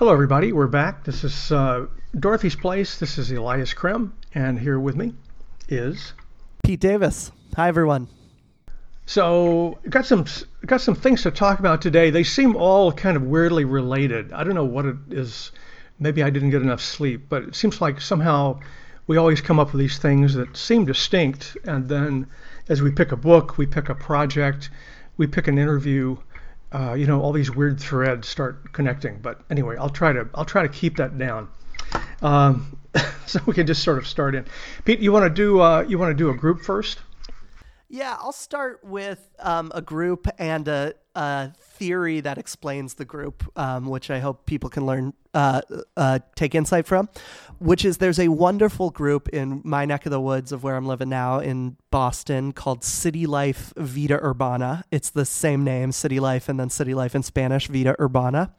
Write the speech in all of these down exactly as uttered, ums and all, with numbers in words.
Hello, everybody. We're back. This is uh, Dorothy's Place. This is Elias Krem, and here with me is Pete Davis. Hi, everyone. So, got some got some things to talk about today. They seem all kind of weirdly related. I don't know what it is. Maybe I didn't get enough sleep, but it seems like somehow we always come up with these things that seem distinct, and then as we pick a book, we pick a project, we pick an interview. Uh, you know, all these weird threads start connecting. But anyway, I'll try to I'll try to keep that down, um, so we can just sort of start in. Pete, you want to do uh, you want to do a group first? Yeah, I'll start with um, a group and a, a theory that explains the group, um, which I hope people can learn, uh, uh, take insight from, which is there's a wonderful group in my neck of the woods of where I'm living now in Boston called City Life Vida Urbana. It's the same name, City Life, and then City Life in Spanish, Vida Urbana.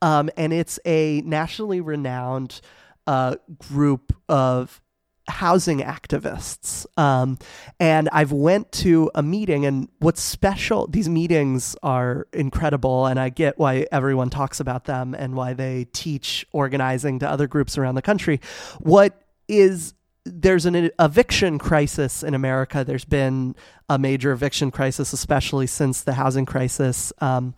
Um, and it's a nationally renowned uh, group of housing activists. Um, and I've went to a meeting, and what's special, these meetings are incredible, and I get why everyone talks about them and why they teach organizing to other groups around the country. What is There's an eviction crisis in America. There's been a major eviction crisis, especially since the housing crisis um,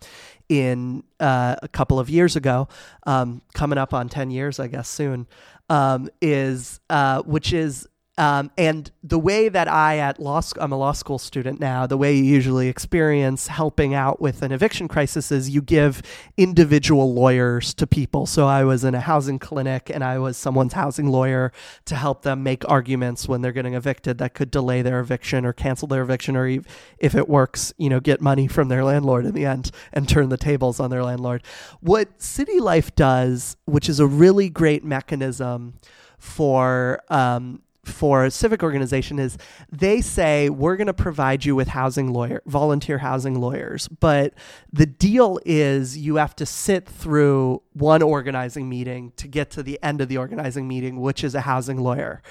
in uh, a couple of years ago, um, coming up on ten years, I guess, soon, um, is uh, which is um, and the way that I at law sc- I'm a law school student now, the way you usually experience helping out with an eviction crisis is you give individual lawyers to people. So I was in a housing clinic, and I was someone's housing lawyer to help them make arguments when they're getting evicted that could delay their eviction or cancel their eviction, or if it works, you know, get money from their landlord in the end and turn the tables on their landlord. What City Life does, which is a really great mechanism for um, for a civic organization, is they say, we're going to provide you with housing lawyer, volunteer housing lawyers. But the deal is you have to sit through one organizing meeting to get to the end of the organizing meeting, which is a housing lawyer.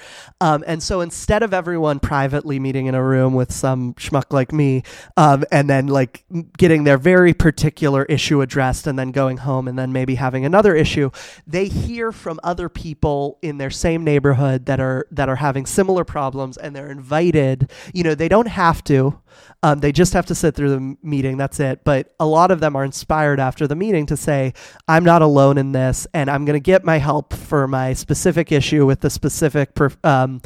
Um, and so instead of everyone privately meeting in a room with some schmuck like me, um, and then like getting their very particular issue addressed and then going home and then maybe having another issue, they hear from other people in their same neighborhood that are, that are having similar problems, and they're invited. You know, they don't have to, um, they just have to sit through the meeting. That's it. But a lot of them are inspired after the meeting to say, I'm not alone in this, and I'm going to get my help for my specific issue with the specific per, um,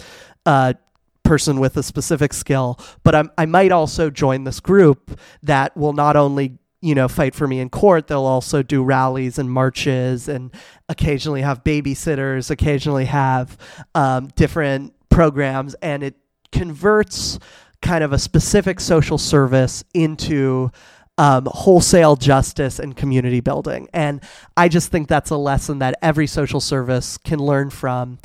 uh, person with a specific skill. But I'm, I might also join this group that will not only, you know, fight for me in court, they'll also do rallies and marches, and occasionally have babysitters, occasionally have um, different programs, and it converts kind of a specific social service into Um, wholesale justice and community building. And I just think that's a lesson that every social service can learn from,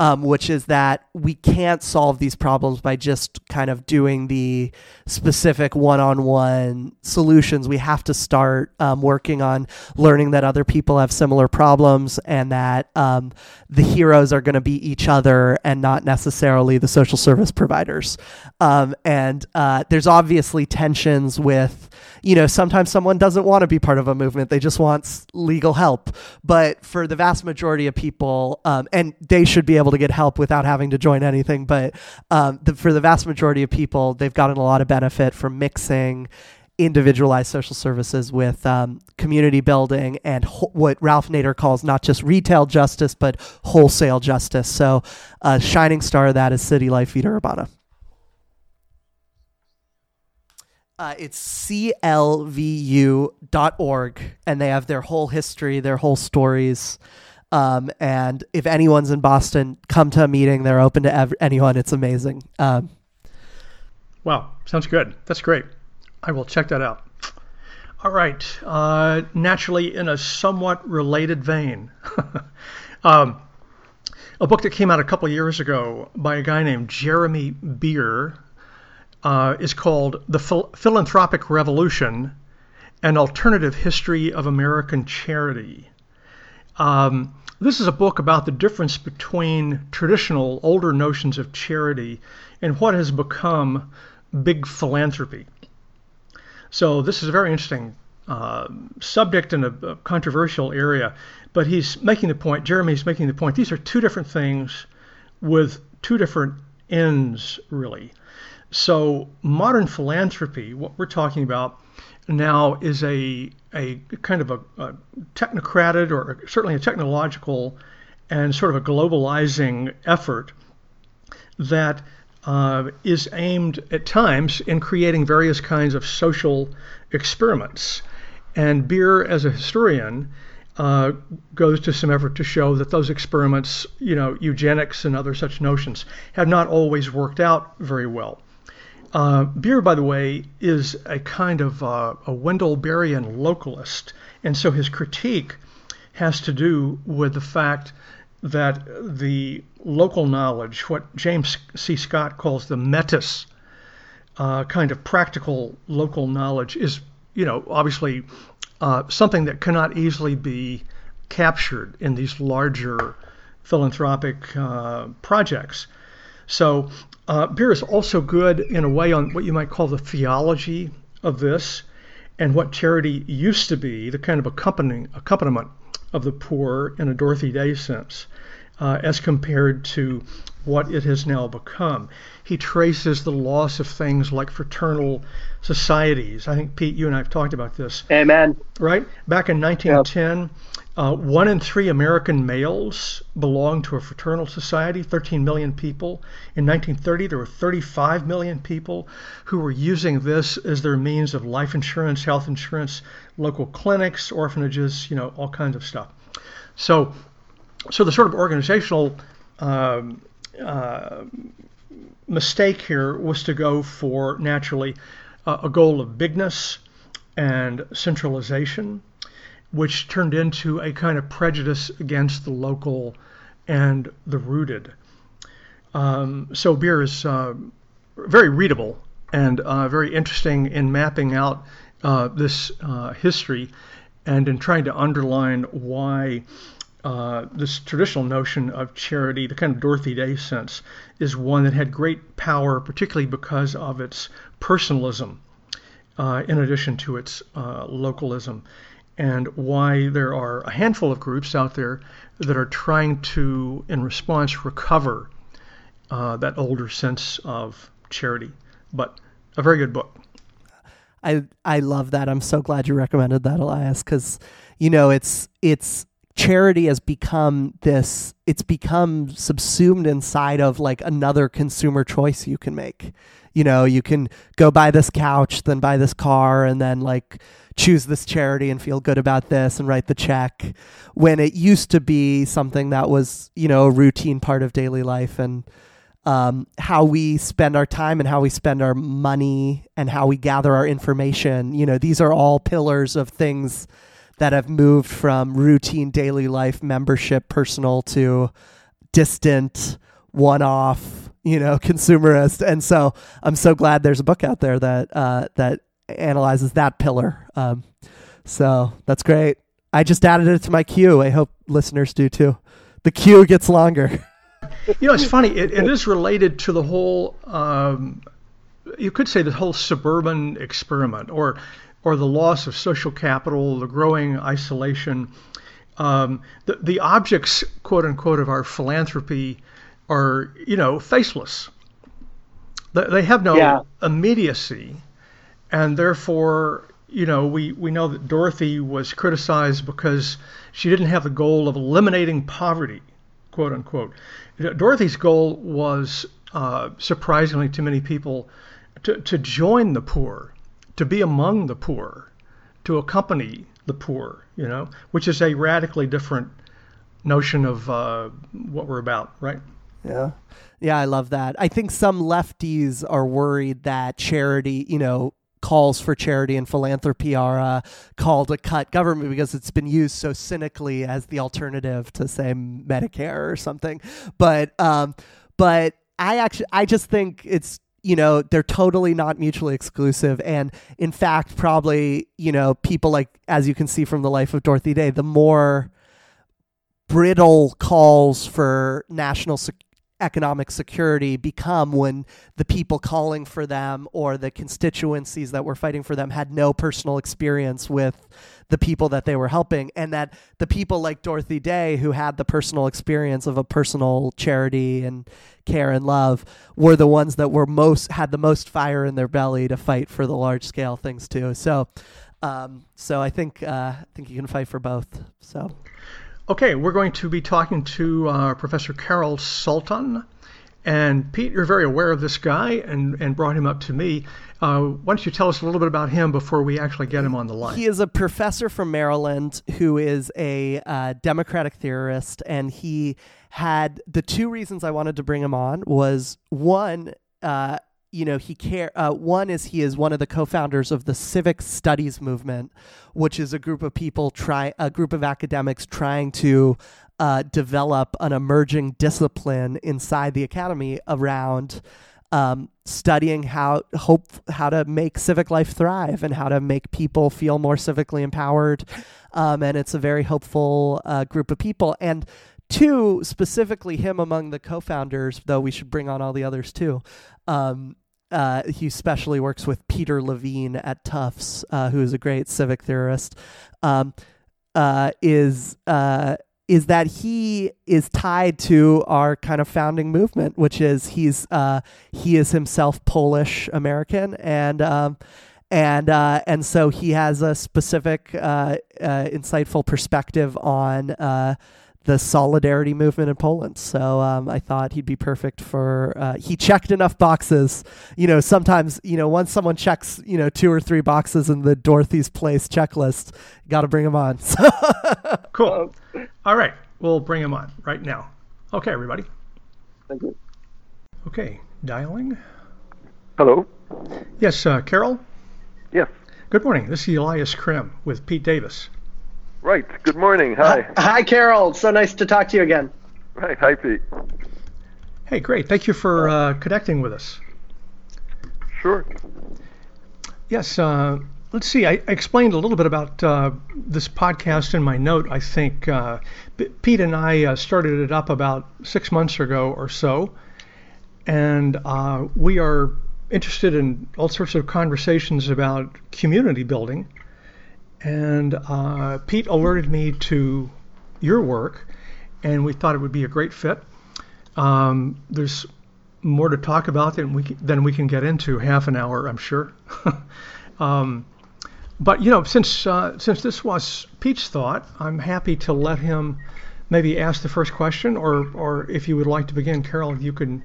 um, which is that we can't solve these problems by just kind of doing the specific one-on-one solutions. We have to start um, working on learning that other people have similar problems, and that um, the heroes are going to be each other and not necessarily the social service providers. Um, and uh, there's obviously tensions with, you know, sometimes someone doesn't want to be part of a movement. They just want legal help. But for the vast majority of people, um, and they should be able to get help without having to join anything. But um, the, for the vast majority of people, they've gotten a lot of benefit from mixing individualized social services with um, community building and ho- what Ralph Nader calls not just retail justice, but wholesale justice. So a shining star of that is City Life Vida Urbana. Uh, it's C L V U dot org, and they have their whole history, their whole stories. Um, and if anyone's in Boston, come to a meeting. They're open to ev- anyone. It's amazing. Um, wow. Sounds good. That's great. I will check that out. All right. Uh, naturally, in a somewhat related vein, um, a book that came out a couple of years ago by a guy named Jeremy Beer, Uh, is called The Phil- Philanthropic Revolution: An Alternative History of American Charity. Um, this is a book about the difference between traditional, older notions of charity and what has become big philanthropy. So this is a very interesting uh, subject and a, a controversial area. But he's making the point, Jeremy's making the point, these are two different things with two different ends, really. So modern philanthropy, what we're talking about now, is a a kind of a, a technocratic or certainly a technological and sort of a globalizing effort that uh, is aimed at times in creating various kinds of social experiments. And Beer, as a historian, Uh, goes to some effort to show that those experiments, you know, eugenics and other such notions, have not always worked out very well. Uh, Beer, by the way, is a kind of uh, a Wendell Berryan localist, and so his critique has to do with the fact that the local knowledge, what James C. Scott calls the metis, uh, kind of practical local knowledge, is, you know, obviously Uh, something that cannot easily be captured in these larger philanthropic uh, projects. So uh, Beer is also good in a way on what you might call the theology of this and what charity used to be, the kind of accompanying, accompaniment of the poor in a Dorothy Day sense, uh, as compared to what it has now become. He traces the loss of things like fraternal societies. I think, Pete, you and I have talked about this. Amen. Right? Back in nineteen ten, yeah. uh, one in three American males belonged to a fraternal society, thirteen million people. In nineteen thirty, there were thirty-five million people who were using this as their means of life insurance, health insurance, local clinics, orphanages, you know, all kinds of stuff. So, so the sort of organizational um, uh, mistake here was to go for, naturally, uh, a goal of bigness and centralization, which turned into a kind of prejudice against the local and the rooted. Um, so Beer is uh, very readable and uh, very interesting in mapping out uh, this uh, history and in trying to underline why Uh, this traditional notion of charity, the kind of Dorothy Day sense, is one that had great power, particularly because of its personalism, uh, in addition to its uh, localism, and why there are a handful of groups out there that are trying to, in response, recover uh, that older sense of charity. But a very good book. I I love that. I'm so glad you recommended that, Elias, because, you know, it's it's charity has become this, it's become subsumed inside of like another consumer choice you can make. You know, you can go buy this couch, then buy this car, and then like choose this charity and feel good about this and write the check, when it used to be something that was, you know, a routine part of daily life, and um, how we spend our time and how we spend our money and how we gather our information. You know, these are all pillars of things that have moved from routine daily life membership, personal, to distant, one-off, you know, consumerist. And so I'm so glad there's a book out there that uh, that analyzes that pillar. Um, so that's great. I just added it to my queue. I hope listeners do too. The queue gets longer. You know, it's funny. It, it is related to the whole, um, you could say the whole suburban experiment, or or the loss of social capital, the growing isolation. Um, the, the objects, quote unquote, of our philanthropy are, you know, faceless. They, they have no yeah. immediacy. And therefore, you know, we, we know that Dorothy was criticized because she didn't have the goal of eliminating poverty, quote unquote. Dorothy's goal was, uh, surprisingly to many people, to, to join the poor, to be among the poor, to accompany the poor, you know, which is a radically different notion of uh, what we're about, right? Yeah. Yeah, I love that. I think some lefties are worried that charity, you know, calls for charity and philanthropy are uh, called a cut government, because it's been used so cynically as the alternative to, say, Medicare or something. But, um, but I actually, I just think it's, you know, they're totally not mutually exclusive. And in fact, probably, you know, people like, as you can see from the life of Dorothy Day, the more brittle calls for national sec- economic security become when the people calling for them or the constituencies that were fighting for them had no personal experience with the people that they were helping, and that the people like Dorothy Day, who had the personal experience of a personal charity and care and love, were the ones that were most had the most fire in their belly to fight for the large scale things too. So um, so I think uh, I think you can fight for both. So okay, we're going to be talking to uh, Professor Karol Soltan. And Pete, you're very aware of this guy and, and brought him up to me. Uh, why don't you tell us a little bit about him before we actually get him on the line? He is a professor from Maryland who is a uh, democratic theorist. And he had the two reasons I wanted to bring him on was one, uh, you know, he care. Uh, one is he is one of the co-founders of the Civic Studies Movement, which is a group of people try a group of academics trying to uh, develop an emerging discipline inside the academy around um, studying how hope how to make civic life thrive and how to make people feel more civically empowered. Um, and it's a very hopeful uh, group of people. And two, specifically him among the co-founders, though we should bring on all the others too. Um, uh, he especially works with Peter Levine at Tufts, uh, who is a great civic theorist, um, uh, is uh, is that he is tied to our kind of founding movement, which is he's uh, he is himself Polish American, and um, and uh, and so he has a specific uh, uh, insightful perspective on Uh, the Solidarity Movement in Poland. So um, I thought he'd be perfect for, uh, he checked enough boxes. You know, sometimes, you know, once someone checks, you know, two or three boxes in the Dorothy's Place checklist, got to bring him on. Cool. All right. We'll bring him on right now. Okay, everybody. Thank you. Okay. Dialing. Hello. Yes, uh, Karol? Yes. Good morning. This is Elias Krem with Pete Davis. Right. Good morning. Hi. Hi. Hi, Karol. So nice to talk to you again. Right. Hi, Pete. Hey, great. Thank you for uh, connecting with us. Sure. Yes. Uh, let's see. I, I explained a little bit about uh, this podcast in my note. I think uh, B- Pete and I uh, started it up about six months ago or so, and uh, we are interested in all sorts of conversations about community building. And uh, Pete alerted me to your work, and we thought it would be a great fit. Um, there's more to talk about than we can, than we can get into half an hour, I'm sure. um, but you know, since uh, since this was Pete's thought, I'm happy to let him maybe ask the first question, or or if you would like to begin, Karol, you can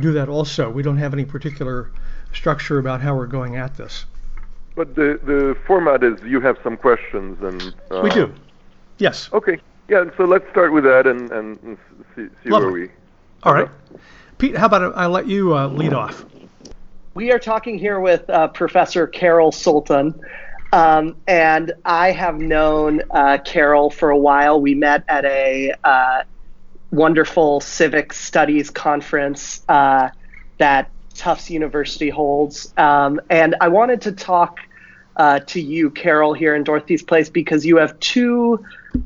do that also. We don't have any particular structure about how we're going at this. But the, the format is you have some questions and uh, we do, yes. Okay, yeah. So let's start with that and and, and see, see where we. All right, Pete. How about I let you uh, lead off? We are talking here with uh, Professor Karol Soltan, um, and I have known uh, Karol for a while. We met at a uh, wonderful civic studies conference uh, that Tufts University holds. Um, and I wanted to talk uh, to you, Karol, here in Dorothy's Place, because you have two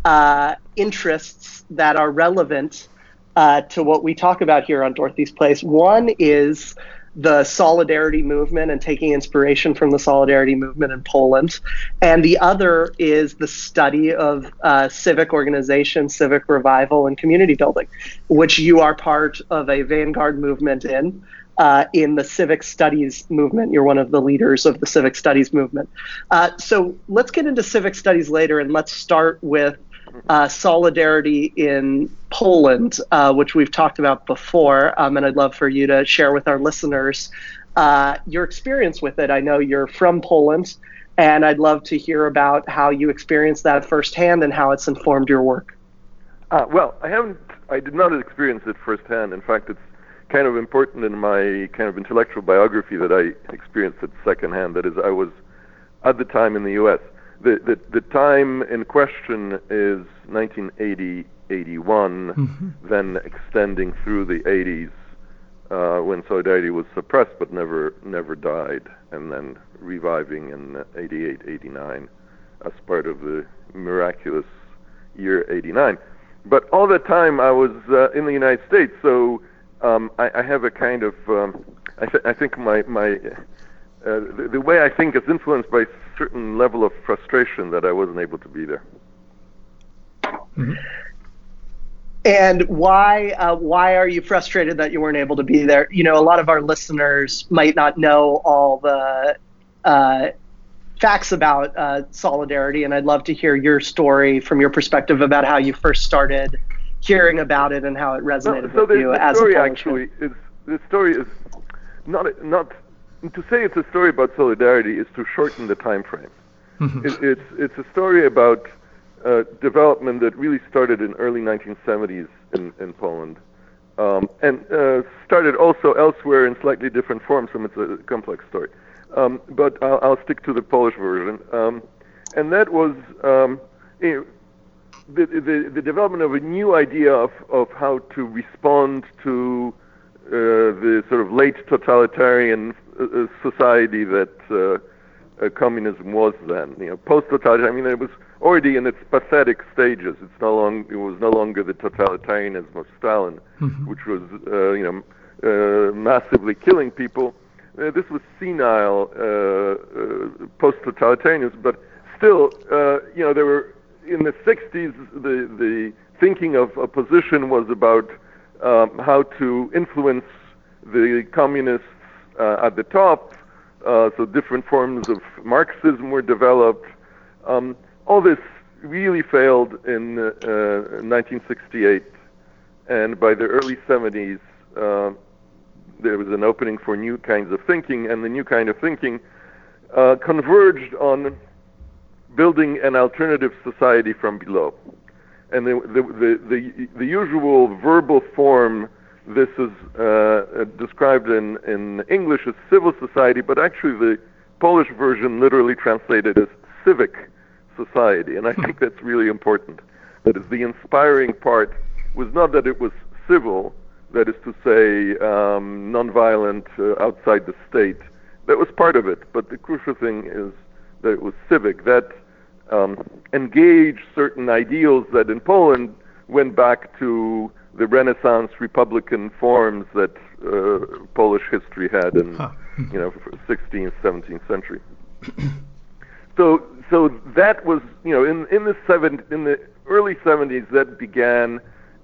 uh, interests that are relevant uh, to what we talk about here on Dorothy's Place. One is the Solidarity Movement and taking inspiration from the Solidarity Movement in Poland. And the other is the study of uh, civic organization, civic revival, and community building, which you are part of a vanguard movement in. Uh, in the Civic Studies Movement. You're one of the leaders of the Civic Studies Movement. Uh, so let's get into Civic Studies later, and let's start with uh, Solidarity in Poland, uh, which we've talked about before, um, and I'd love for you to share with our listeners uh, your experience with it. I know you're from Poland, and I'd love to hear about how you experienced that firsthand and how it's informed your work. Uh, well, I haven't, I did not experience it firsthand. In fact, it's kind of important in my kind of intellectual biography that I experienced it secondhand. That is, I was at the time in the U S The the, the time in question is nineteen eighty, eighty-one, mm-hmm. then extending through the eighties uh, when Solidarity was suppressed but never never died, and then reviving in eighty-eight, eighty-nine as part of the miraculous year eighty-nine. But all that time I was uh, in the United States, so um, I, I have a kind of, um, I, th- I think my, my uh, the, the way I think is influenced by a certain level of frustration that I wasn't able to be there. Mm-hmm. And why uh, why are you frustrated that you weren't able to be there? You know, a lot of our listeners might not know all the uh, facts about uh, Solidarity, and I'd love to hear your story from your perspective about how you first started hearing about it and how it resonated so, so with you as a function. Actually, it's, the story is not not to say it's a story about Solidarity is to shorten the time frame. Mm-hmm. It, it's it's a story about. Uh, development that really started in early nineteen seventies in, in Poland, um, and uh, started also elsewhere in slightly different forms, and it's a complex story. Um, but I'll, I'll stick to the Polish version. Um, and that was um, you know, the, the, the development of a new idea of, of how to respond to uh, the sort of late totalitarian uh, society that uh, Uh, communism was then, you know, post-totalitarian. I mean, it was already in its pathetic stages. It's no long, it was no longer the totalitarianism of Stalin, mm-hmm. which was, uh, you know, uh, massively killing people. Uh, this was senile uh, uh, post-totalitarianism, but still, uh, you know, there were in the sixties. The the thinking of opposition was about um, how to influence the communists uh, at the top. Uh, so different forms of Marxism were developed. Um, all this really failed in uh, nineteen sixty-eight, and by the early seventies, uh, there was an opening for new kinds of thinking, and the new kind of thinking uh, converged on building an alternative society from below. And the the the, the, the usual verbal form. This is uh, described in, in English as civil society, but actually the Polish version literally translated as civic society. And I think that's really important. That is, the inspiring part was not that it was civil, that is to say, um, nonviolent, uh, outside the state. That was part of it, but the crucial thing is that it was civic. That um, engaged certain ideals that in Poland went back to the Renaissance Republican forms that uh, Polish history had in, you know, sixteenth, seventeenth century. So, so that was, you know, in in the seven in the early seventies that began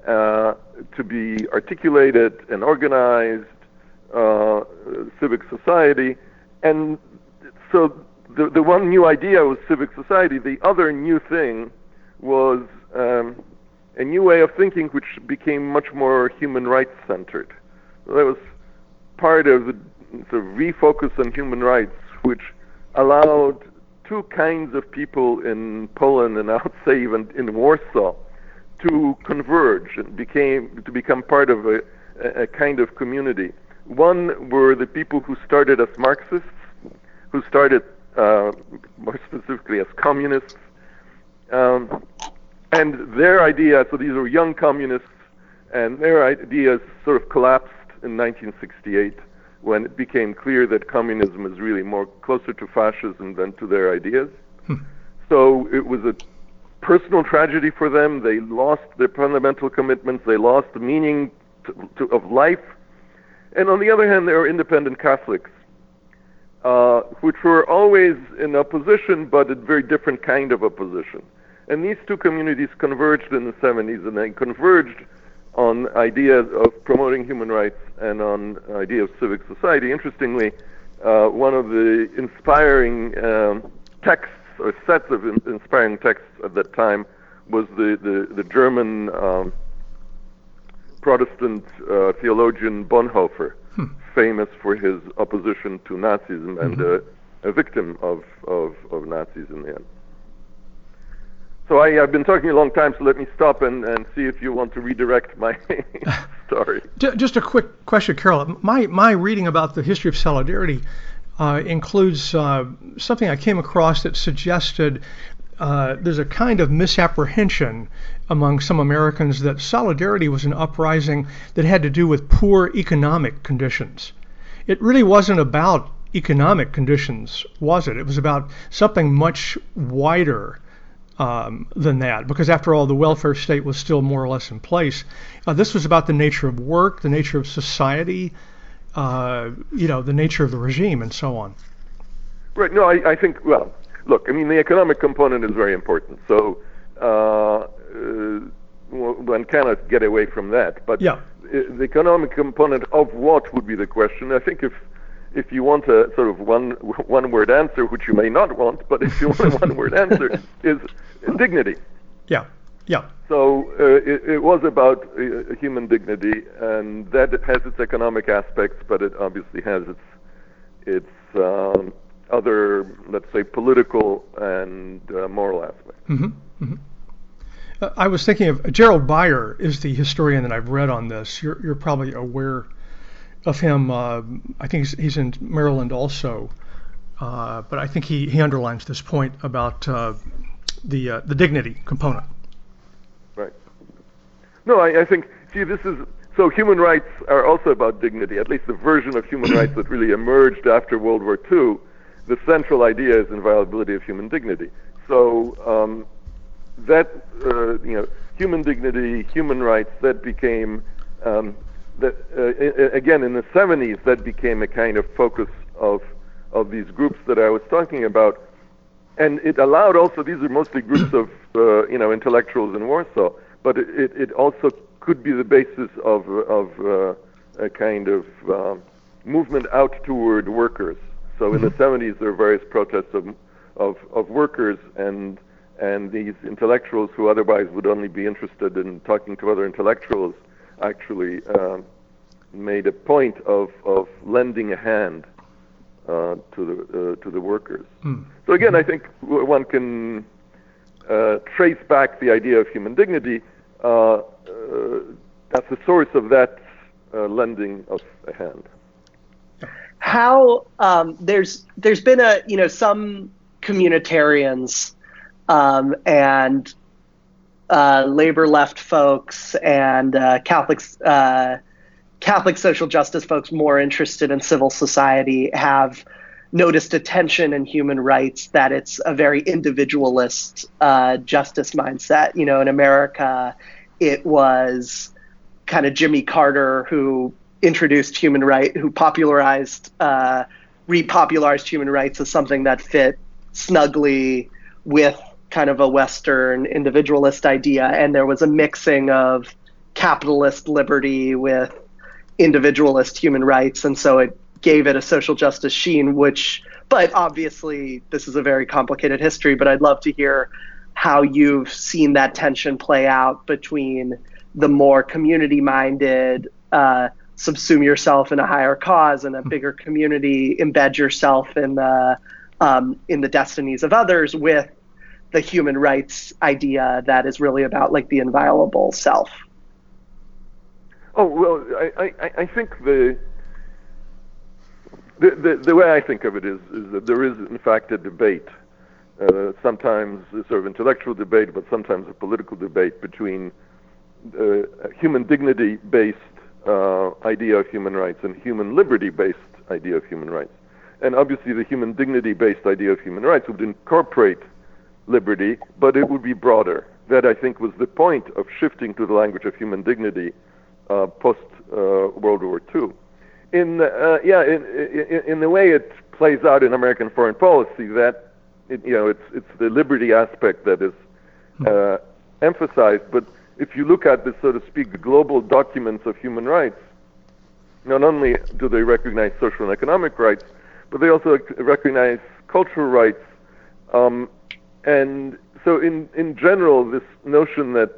uh, to be articulated and organized uh, civic society, and so the the one new idea was civic society. The other new thing was. Um, A new way of thinking, which became much more human rights centered. So that was part of the sort of refocus on human rights, which allowed two kinds of people in Poland, and I would say even in Warsaw, to converge and became to become part of a, a kind of community. One were the people who started as Marxists, who started uh, more specifically as communists. Um, And their idea, so these were young communists, and their ideas sort of collapsed in nineteen sixty-eight when it became clear that communism is really more closer to fascism than to their ideas. Hmm. So it was a personal tragedy for them. They lost their fundamental commitments. They lost the meaning to, to, of life. And on the other hand, there were independent Catholics, uh, which were always in opposition, but a very different kind of opposition. And these two communities converged in the seventies, and they converged on ideas of promoting human rights and on idea of civic society. Interestingly, uh, one of the inspiring um, texts or sets of in- inspiring texts at that time was the the, the German um, Protestant uh, theologian Bonhoeffer, hmm. famous for his opposition to Nazism and mm-hmm. uh, a victim of, of, of Nazis in the end. So I, I've been talking a long time, so let me stop and, and see if you want to redirect my story. Just a quick question, Karol. My my reading about the history of Solidarity uh, includes uh, something I came across that suggested uh, there's a kind of misapprehension among some Americans that Solidarity was an uprising that had to do with poor economic conditions. It really wasn't about economic conditions, was it? It was about something much wider. um, than that, because after all, the welfare state was still more or less in place. Uh, this was about the nature of work, the nature of society, uh, you know, the nature of the regime, and so on. Right. No, I, I think, well, look, I mean, the economic component is very important. So uh, uh, one cannot get away from that. But yeah. The economic component of what would be the question? I think if if you want a sort of one one word answer, which you may not want, but if you want a one word answer, is dignity. Yeah, yeah. So uh, it, it was about uh, human dignity, and that it has its economic aspects, but it obviously has its its. Um, other, let's say, political and uh, moral aspects. Mm-hmm, mm-hmm. Uh, I was thinking of uh, Gerald Beyer is the historian that I've read on this. You're, you're probably aware of him. Uh, I think he's, he's in Maryland also, uh, but I think he, he underlines this point about uh, the uh, the dignity component. Right. No, I, I think, gee, this is, so human rights are also about dignity, at least the version of human rights that really emerged after World War Two. The central idea is inviolability of human dignity. So um, that, uh, you know, human dignity, human rights, that became, um, that, uh, again, in the seventies, that became a kind of focus of of these groups that I was talking about. And it allowed also, these are mostly groups of, uh, you know, intellectuals in Warsaw, but it, it also could be the basis of, of uh, a kind of uh, movement out toward workers. So in the seventies, there were various protests of, of of workers and and these intellectuals who otherwise would only be interested in talking to other intellectuals actually uh, made a point of, of lending a hand uh, to the uh, to the workers. Mm. So again, I think one can uh, trace back the idea of human dignity uh, uh, as the source of that uh, lending of a hand. How um, there's there's been a you know some communitarians um, and uh, labor left folks and uh, Catholics uh, Catholic social justice folks more interested in civil society have noticed a tension in human rights that it's a very individualist uh, justice mindset. You know, in America, it was kind of Jimmy Carter who introduced human rights, who popularized, uh, repopularized human rights as something that fit snugly with kind of a Western individualist idea. And there was a mixing of capitalist liberty with individualist human rights. And so it gave it a social justice sheen, which, but obviously this is a very complicated history, but I'd love to hear how you've seen that tension play out between the more community-minded, uh, subsume yourself in a higher cause and a bigger community, embed yourself in the um, in the destinies of others with the human rights idea that is really about like the inviolable self. Oh, well, I, I, I think the, the the the way I think of it is, is that there is in fact a debate, uh, sometimes a sort of intellectual debate, but sometimes a political debate between uh, human dignity based Uh, idea of human rights and human liberty-based idea of human rights. And obviously the human dignity-based idea of human rights would incorporate liberty, but it would be broader. That, I think, was the point of shifting to the language of human dignity uh, post-World uh, War Two. In, uh, yeah, in, in, in the way it plays out in American foreign policy, that, it, you know, it's, it's the liberty aspect that is uh, emphasized, but if you look at the, so to speak, global documents of human rights, not only do they recognize social and economic rights, but they also recognize cultural rights. Um, and so in, in general, this notion that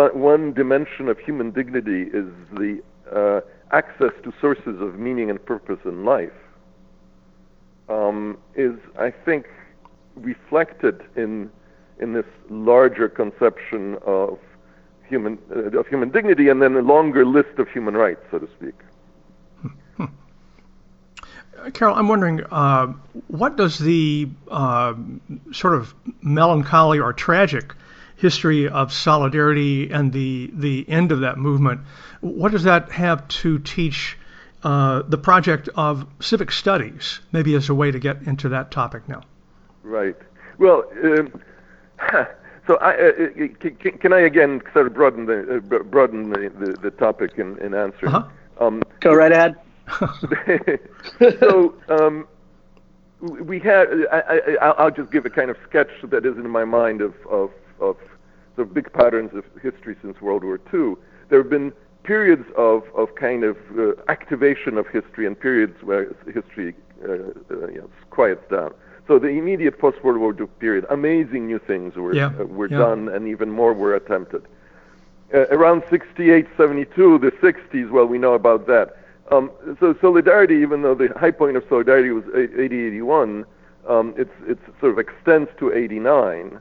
one, one dimension of human dignity is the uh, access to sources of meaning and purpose in life um, is, I think, reflected in in this larger conception of human uh, of human dignity, and then a longer list of human rights, so to speak. Hmm. Uh, Karol, I'm wondering, uh, what does the uh, sort of melancholy or tragic history of Solidarity and the the end of that movement, what does that have to teach uh, the project of civic studies, maybe as a way to get into that topic now? Right. Well, um, So I, uh, can, can I again sort of broaden the uh, broaden the, the, the topic and, and answer? Uh-huh. Um, Go right ahead. so um, we had. I, I, I'll just give a kind of sketch that is in my mind of of of the big patterns of history since World War Two. There have been periods of of kind of uh, activation of history and periods where history uh, uh, you know, quiets down. So the immediate post-World War Two period, amazing new things were yeah, uh, were yeah. done, and even more were attempted. Uh, around sixty-eight, seventy-two, the sixties, well, we know about that. Um, so Solidarity, even though the high point of Solidarity was eighty, eighty-one, um, it's it's sort of extends to eighty-nine,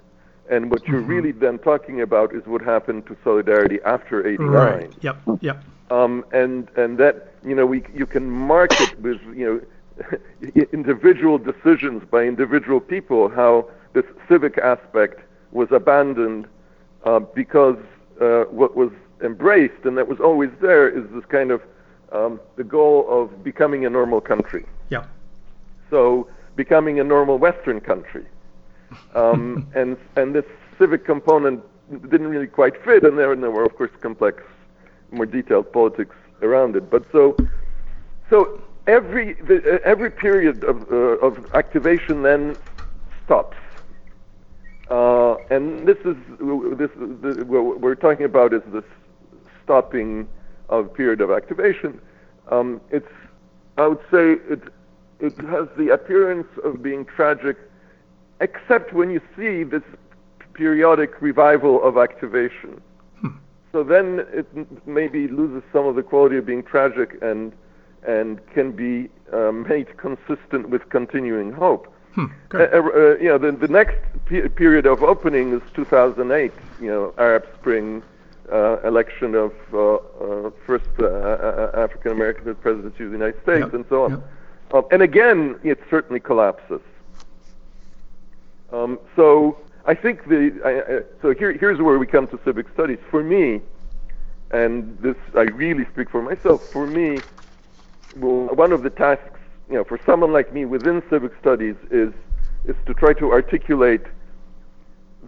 and what you're mm-hmm. really then talking about is what happened to Solidarity after eighty-nine. Right. Yep. Yep. Um, and and that you know we you can mark it with you know. individual decisions by individual people, how this civic aspect was abandoned uh, because uh, what was embraced and that was always there is this kind of um, the goal of becoming a normal country. Yeah. So becoming a normal Western country, um, and and this civic component didn't really quite fit, and there and there were of course complex, more detailed politics around it. But so so. Every the, every period of, uh, of activation then stops, uh, and this is this the, what we're talking about is this stopping of period of activation. Um, it's I would say it it has the appearance of being tragic, except when you see this periodic revival of activation. Hmm. So then it maybe loses some of the quality of being tragic and. and can be uh, made consistent with continuing hope. Hmm, uh, uh, you know, the, the next pe- period of opening is two thousand eight, you know, Arab Spring, uh, election of uh, uh, first uh, uh, African-American president of the United States, yep, and so on. Yep. Um, and again, it certainly collapses. Um, so I think the, I, uh, so here, here's where we come to civic studies. For me, and this, I really speak for myself, for me, well, one of the tasks, you know, for someone like me within civic studies is is to try to articulate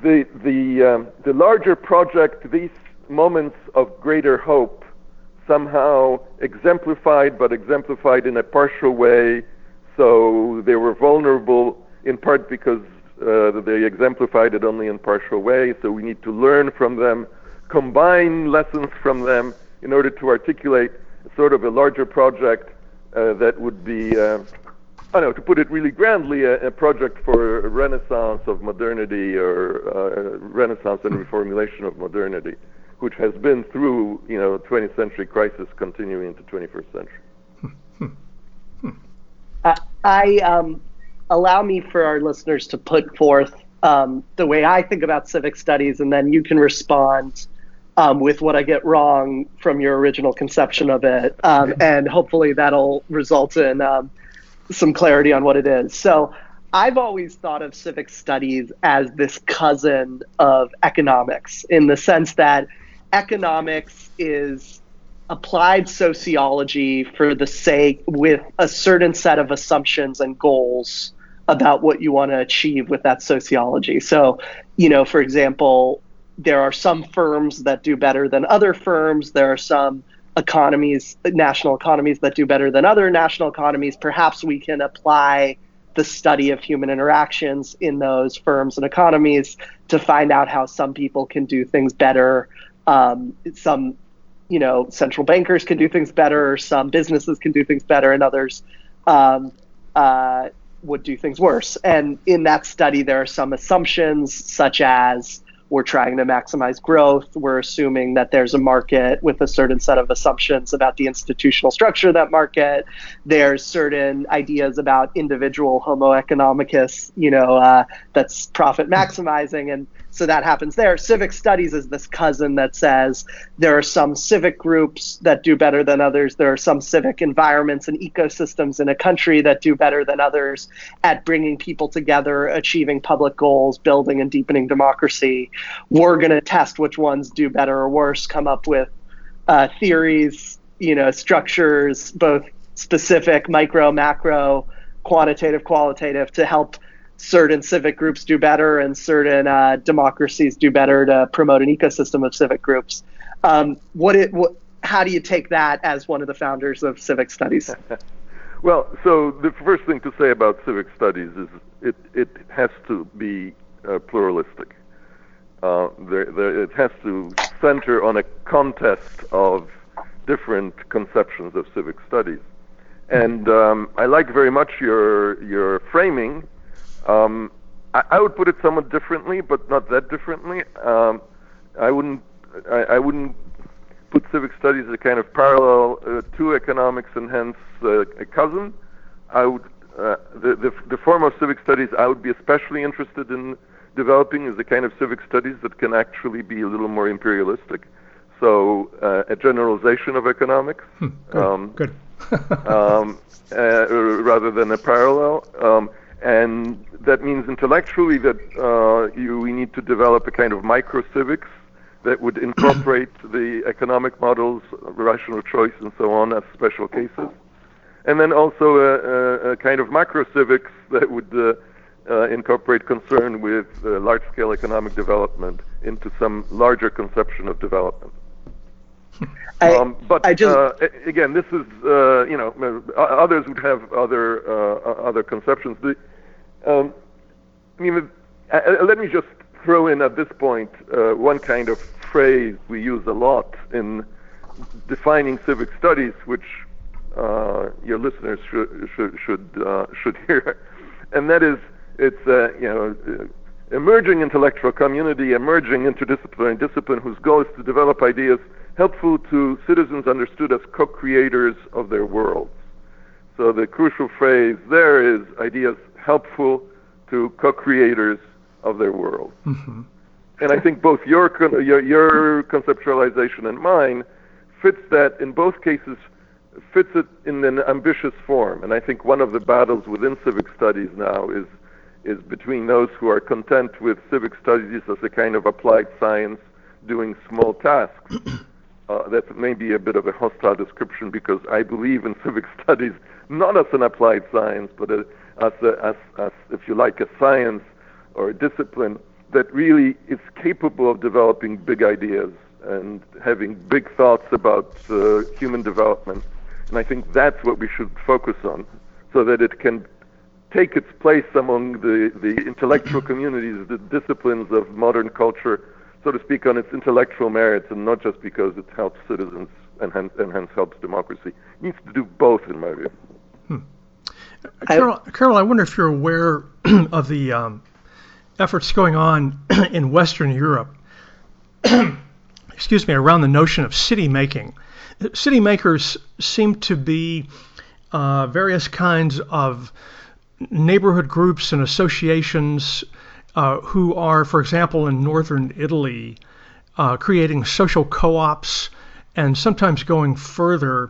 the the um, the larger project, these moments of greater hope, somehow exemplified, but exemplified in a partial way. So they were vulnerable in part because uh, they exemplified it only in partial way. So we need to learn from them, combine lessons from them in order to articulate sort of a larger project uh, that would be, uh, I don't know, to put it really grandly, a, a project for a renaissance of modernity or uh, renaissance and reformulation of modernity, which has been through, you know, twentieth century crisis continuing into twenty-first century. Uh, I um, allow me for our listeners to put forth um, the way I think about civic studies, and then you can respond Um, with what I get wrong from your original conception of it, um, and hopefully that'll result in um, some clarity on what it is. So I've always thought of civic studies as this cousin of economics, in the sense that economics is applied sociology for the sake with a certain set of assumptions and goals about what you want to achieve with that sociology. So, you know, for example, there are some firms that do better than other firms. There are some economies, national economies, that do better than other national economies. Perhaps we can apply the study of human interactions in those firms and economies to find out how some people can do things better. Um, some, you know, central bankers can do things better. Some businesses can do things better, and others um, uh, would do things worse. And in that study, there are some assumptions, such as we're trying to maximize growth. We're assuming that there's a market with a certain set of assumptions about the institutional structure of that market. There's certain ideas about individual homo economicus, you know, uh, that's profit maximizing. And so that happens there. Civic studies is this cousin that says there are some civic groups that do better than others. There are some civic environments and ecosystems in a country that do better than others at bringing people together, achieving public goals, building and deepening democracy. We're going to test which ones do better or worse, come up with uh, theories, you know, structures, both specific, micro, macro, quantitative, qualitative, to help certain civic groups do better and certain uh, democracies do better to promote an ecosystem of civic groups. Um, what it, what, how do you take that as one of the founders of civic studies? Well, so the first thing to say about civic studies is it, it has to be uh, pluralistic. Uh, there, there, it has to center on a contest of different conceptions of civic studies. And um, I like very much your your framing. Um, I, I would put it somewhat differently, but not that differently. Um, I wouldn't I, I wouldn't put civic studies as a kind of parallel uh, to economics and hence uh, a cousin. I would uh, the, the the form of civic studies I would be especially interested in developing is the kind of civic studies that can actually be a little more imperialistic. So uh, a generalization of economics. Hmm, good. Um, good. um, uh, rather than a parallel, um, and that means intellectually that uh, you, we need to develop a kind of micro-civics that would incorporate the economic models, rational choice, and so on as special cases, and then also a, a, a kind of macro-civics that would uh, uh, incorporate concern with uh, large-scale economic development into some larger conception of development. I, um, but I just, uh, again, this is uh, you know others would have other uh, other conceptions. The, um, I mean, uh, let me just throw in at this point uh, one kind of phrase we use a lot in defining civic studies, which uh, your listeners should should should, uh, should hear, and that is it's uh, you know. emerging intellectual community, emerging interdisciplinary discipline whose goal is to develop ideas helpful to citizens understood as co-creators of their worlds. So the crucial phrase there is ideas helpful to co-creators of their world. Mm-hmm. And I think both your, con- your your conceptualization and mine fits that, in both cases, fits it in an ambitious form. And I think one of the battles within civic studies now is is between those who are content with civic studies as a kind of applied science doing small tasks. Uh, that may be a bit of a hostile description because I believe in civic studies not as an applied science, but a, as, a, as, as, if you like, a science or a discipline that really is capable of developing big ideas and having big thoughts about uh, human development. And I think that's what we should focus on so that it can take its place among the, the intellectual communities, the disciplines of modern culture, so to speak, on its intellectual merits, and not just because it helps citizens and hence, and hence helps democracy. It needs to do both, in my view. Hmm. Karol, Karol, I wonder if you're aware of the um, efforts going on in Western Europe, excuse me, around the notion of city making. City makers seem to be uh, various kinds of neighborhood groups and associations uh, who are, for example, in northern Italy, uh, creating social co-ops and sometimes going further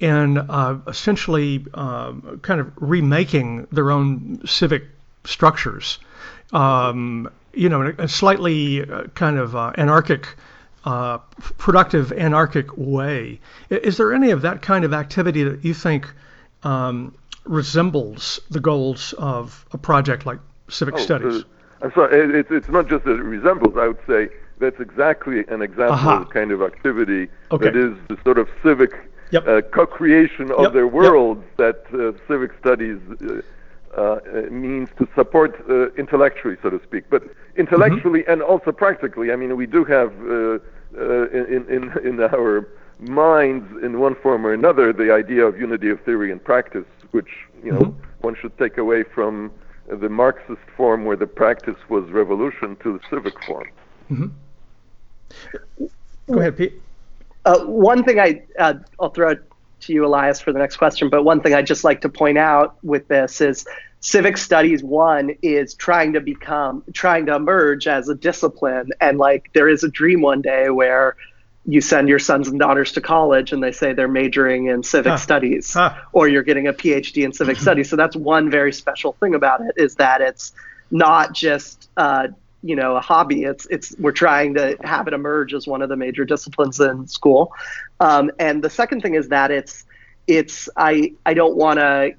in uh, essentially uh, kind of remaking their own civic structures, um, you know, in a slightly kind of uh, anarchic, uh, productive anarchic way. Is there any of that kind of activity that you think um, resembles the goals of a project like civic oh, studies? Uh, I'm sorry, it, it's not just that it resembles, I would say that's exactly an example Aha. of the kind of activity okay. that is the sort of civic yep. uh, co-creation of yep. their world yep. that uh, civic studies uh, uh, means to support uh, intellectually, so to speak. But intellectually mm-hmm. and also practically, I mean, we do have uh, uh, in, in, in our minds, in one form or another, the idea of unity of theory and practice, which, you know, mm-hmm. one should take away from the Marxist form where the practice was revolution to the civic form. Mm-hmm. Go ahead, Pete. Uh, one thing I, uh, I'll throw it to you, Elias, for the next question, but one thing I'd just like to point out with this is civic studies, one, is trying to become, trying to emerge as a discipline. And, like, there is a dream one day where you send your sons and daughters to college and they say they're majoring in civic huh. studies huh. or you're getting a P H D in civic studies. So that's one very special thing about it, is that it's not just, uh, you know, a hobby. It's, it's, we're trying to have it emerge as one of the major disciplines in school. Um, and the second thing is that it's, it's, I, I don't want to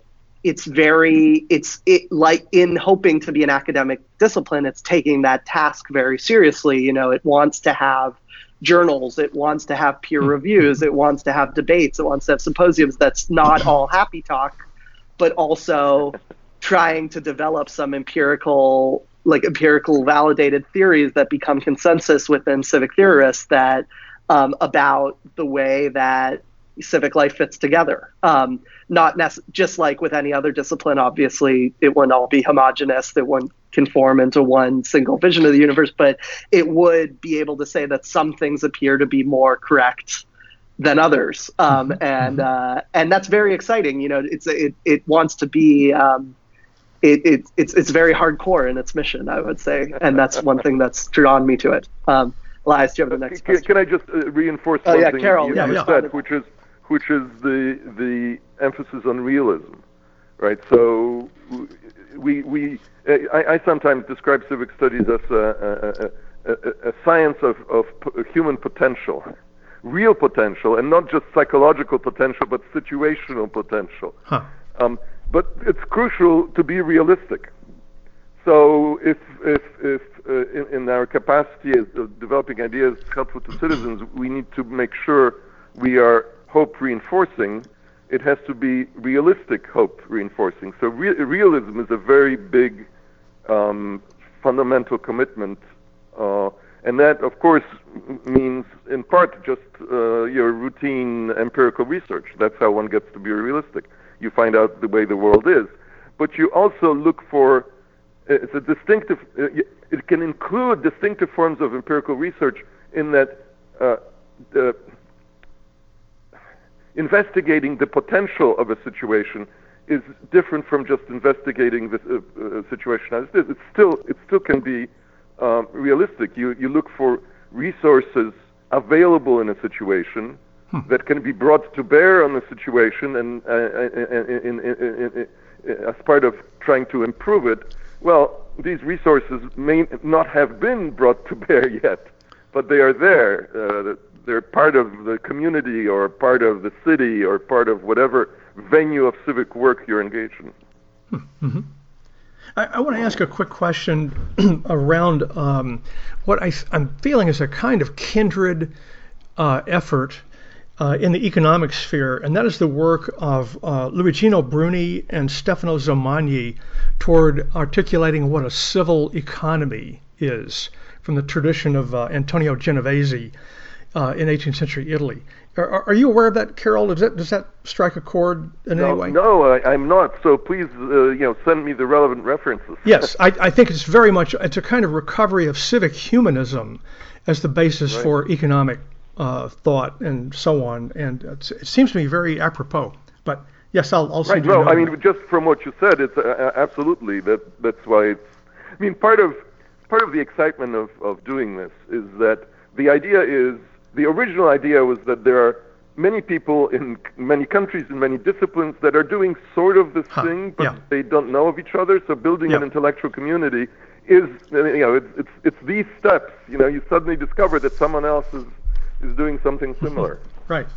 it's very, it's it like in hoping to be an academic discipline, it's taking that task very seriously. You know, it wants to have journals, it wants to have peer reviews, it wants to have debates, it wants to have symposiums. That's not all happy talk, but also trying to develop some empirical, like empirical validated theories that become consensus within civic theorists that um, about the way that civic life fits together. Um, not nec- just like with any other discipline, obviously, it wouldn't all be homogenous, it wouldn't conform into one single vision of the universe, but it would be able to say that some things appear to be more correct than others. Um, and uh, and that's very exciting. You know, it's it it wants to be, um, it, it it's it's very hardcore in its mission, I would say. And that's one thing that's drawn me to it. Um, Elias, do you have the next question? Can I just uh, reinforce oh, one yeah, thing Carol, you yeah, yeah. said, which is, which is the the emphasis on realism, right? So we we I, I sometimes describe civic studies as a, a, a, a science of, of human potential, real potential, and not just psychological potential, but situational potential. Huh. Um, but it's crucial to be realistic. So if if if uh, in, in our capacity as of developing ideas helpful to citizens, we need to make sure we are hope reinforcing. It has to be realistic hope reinforcing. So re- realism is a very big um, fundamental commitment, uh, and that of course means in part just uh, your routine empirical research. That's how one gets to be realistic. You find out the way the world is, but you also look for it's a distinctive. It can include distinctive forms of empirical research in that. Uh, the, Investigating the potential of a situation is different from just investigating the uh, uh, situation as it is. It still, it still can be um, realistic. You you look for resources available in a situation hmm. that can be brought to bear on the situation, and uh, in, in, in, in, as part of trying to improve it. Well, these resources may not have been brought to bear yet, but they are there. Uh, the, They're part of the community or part of the city or part of whatever venue of civic work you're engaged in. Mm-hmm. I, I want to ask a quick question around um, what I, I'm feeling is a kind of kindred uh, effort uh, in the economic sphere, and that is the work of uh, Luigino Bruni and Stefano Zamagni toward articulating what a civil economy is from the tradition of uh, Antonio Genovesi. Uh, in eighteenth century Italy. Are, are you aware of that, Carol? Does that, does that strike a chord in no, any way? No, I, I'm not. So please, uh, you know, send me the relevant references. Yes, I, I think it's very much, it's a kind of recovery of civic humanism as the basis right. for economic uh, thought and so on. And it's, it seems to me very apropos. But yes, I'll, I'll send right. you no, I mean, that. Just from what you said, it's uh, absolutely, that that's why it's, I mean, part of, part of the excitement of, of doing this is that the idea is, the original idea was that there are many people in many countries, in many disciplines that are doing sort of this huh, thing, but yeah. they don't know of each other. So building yeah. an intellectual community is, you know, it's, it's it's these steps. You know, you suddenly discover that someone else is, is doing something similar. Right.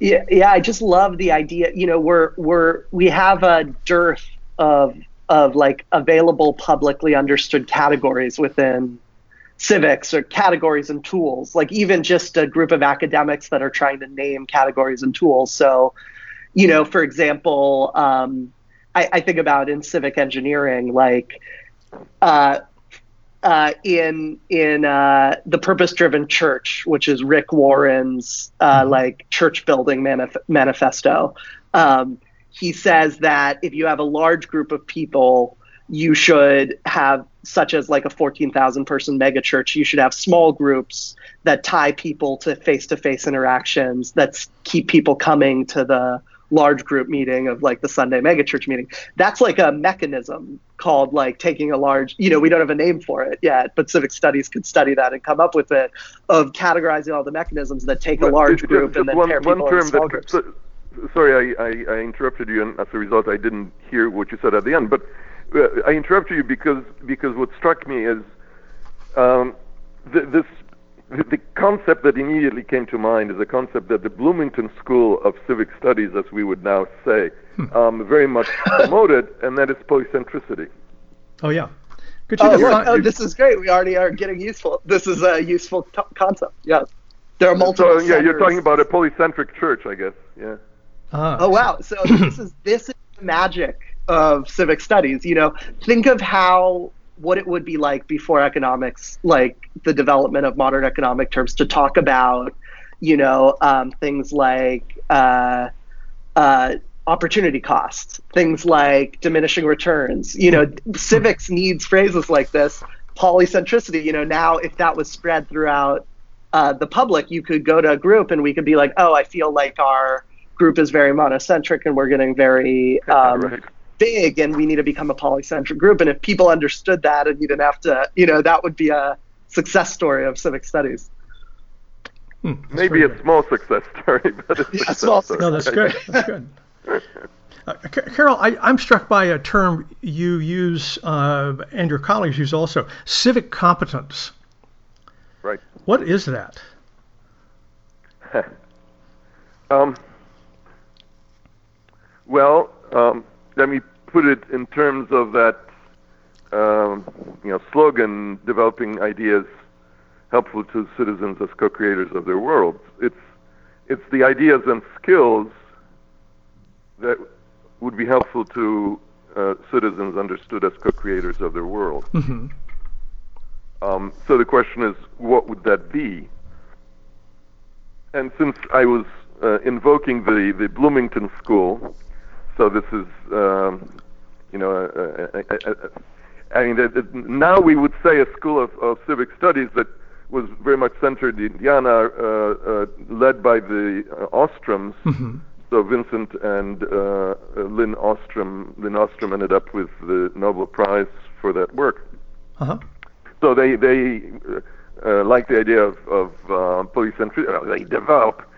Yeah, yeah. I just love the idea. You know, we're we're we have a dearth of of like available publicly understood categories within civics or categories and tools, like even just a group of academics that are trying to name categories and tools. So, you know, for example, um, I, I think about in civic engineering, like uh, uh, in in uh, the Purpose Driven Church, which is Rick Warren's uh, like church building manif- manifesto. Um, he says that if you have a large group of people, you should have, such as like a fourteen thousand person megachurch, you should have small groups that tie people to face-to-face interactions that keep people coming to the large group meeting of like the Sunday megachurch meeting. That's like a mechanism called like taking a large, you know, we don't have a name for it yet, but civic studies could study that and come up with it, of categorizing all the mechanisms that take but a large just, group just and then one, pair one people in small groups. So, sorry, I, I, I interrupted you, and as a result, I didn't hear what you said at the end, but I interrupted you because because what struck me is um, th- this the concept that immediately came to mind is a concept that the Bloomington School of Civic Studies, as we would now say, um, very much promoted, and that is polycentricity. Oh, yeah. Could you oh, define- oh, this is great. We already are getting useful. This is a useful t- concept, yeah. There are multiple so, yeah, centers. You're talking about a polycentric church, I guess, yeah. Ah, oh, wow. So this is this is the magic of civic studies. You know, think of how... what it would be like before economics, like the development of modern economic terms, to talk about, you know, um, things like uh, uh, opportunity costs, things like diminishing returns. You know, civics needs phrases like this. Polycentricity, you know, now if that was spread throughout uh, the public, you could go to a group and we could be like, oh, I feel like our group is very monocentric and we're getting very... Um, right. big, and we need to become a polycentric group. And if people understood that, and you didn't have to, you know, that would be a success story of civic studies. Hmm, Maybe a good. small success story, but a, yeah, a small success story. No, that's good. That's good. Uh, Karol, I, I'm struck by a term you use, uh, and your colleagues use also, civic competence. Right. What is that? um. Well. Um, Let me put it in terms of that, um, you know, slogan, developing ideas helpful to citizens as co-creators of their worlds. It's it's the ideas and skills that would be helpful to uh, citizens understood as co-creators of their world. Mm-hmm. Um, so the question is, what would that be? And since I was uh, invoking the, the Bloomington School... So this is, um, you know, uh, uh, uh, uh, I mean, uh, now we would say a school of, of civic studies that was very much centered in Indiana, uh, uh, led by the uh, Ostroms. Mm-hmm. So Vincent and uh, Lin Ostrom, Lin Ostrom ended up with the Nobel Prize for that work. Uh-huh. So they they uh, uh, like the idea of, of uh, polycentricity. They develop.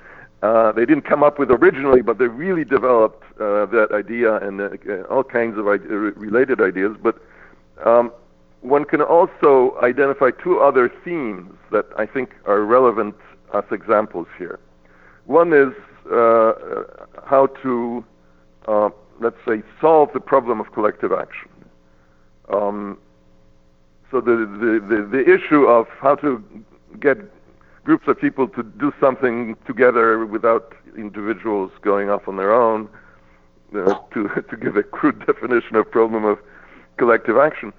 Uh, they didn't come up with originally, but they really developed uh, that idea and uh, all kinds of ide- related ideas. But um, one can also identify two other themes that I think are relevant as examples here. One is uh, how to, uh, let's say, solve the problem of collective action. Um, so the, the, the, the issue of how to get groups of people to do something together without individuals going off on their own, uh, to to give a crude definition of problem of collective action.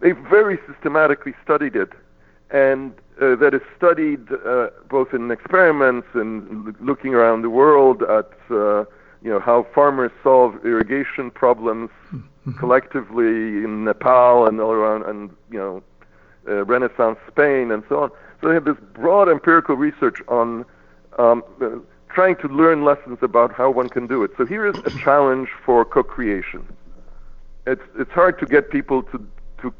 They very systematically studied it, and uh, that is studied uh, both in experiments and l- looking around the world at uh, you know how farmers solve irrigation problems collectively in Nepal and all around, and you know uh, Renaissance Spain and so on. So they have this broad empirical research on um, uh, trying to learn lessons about how one can do it. So here is a challenge for co-creation. It's it's hard to get people to to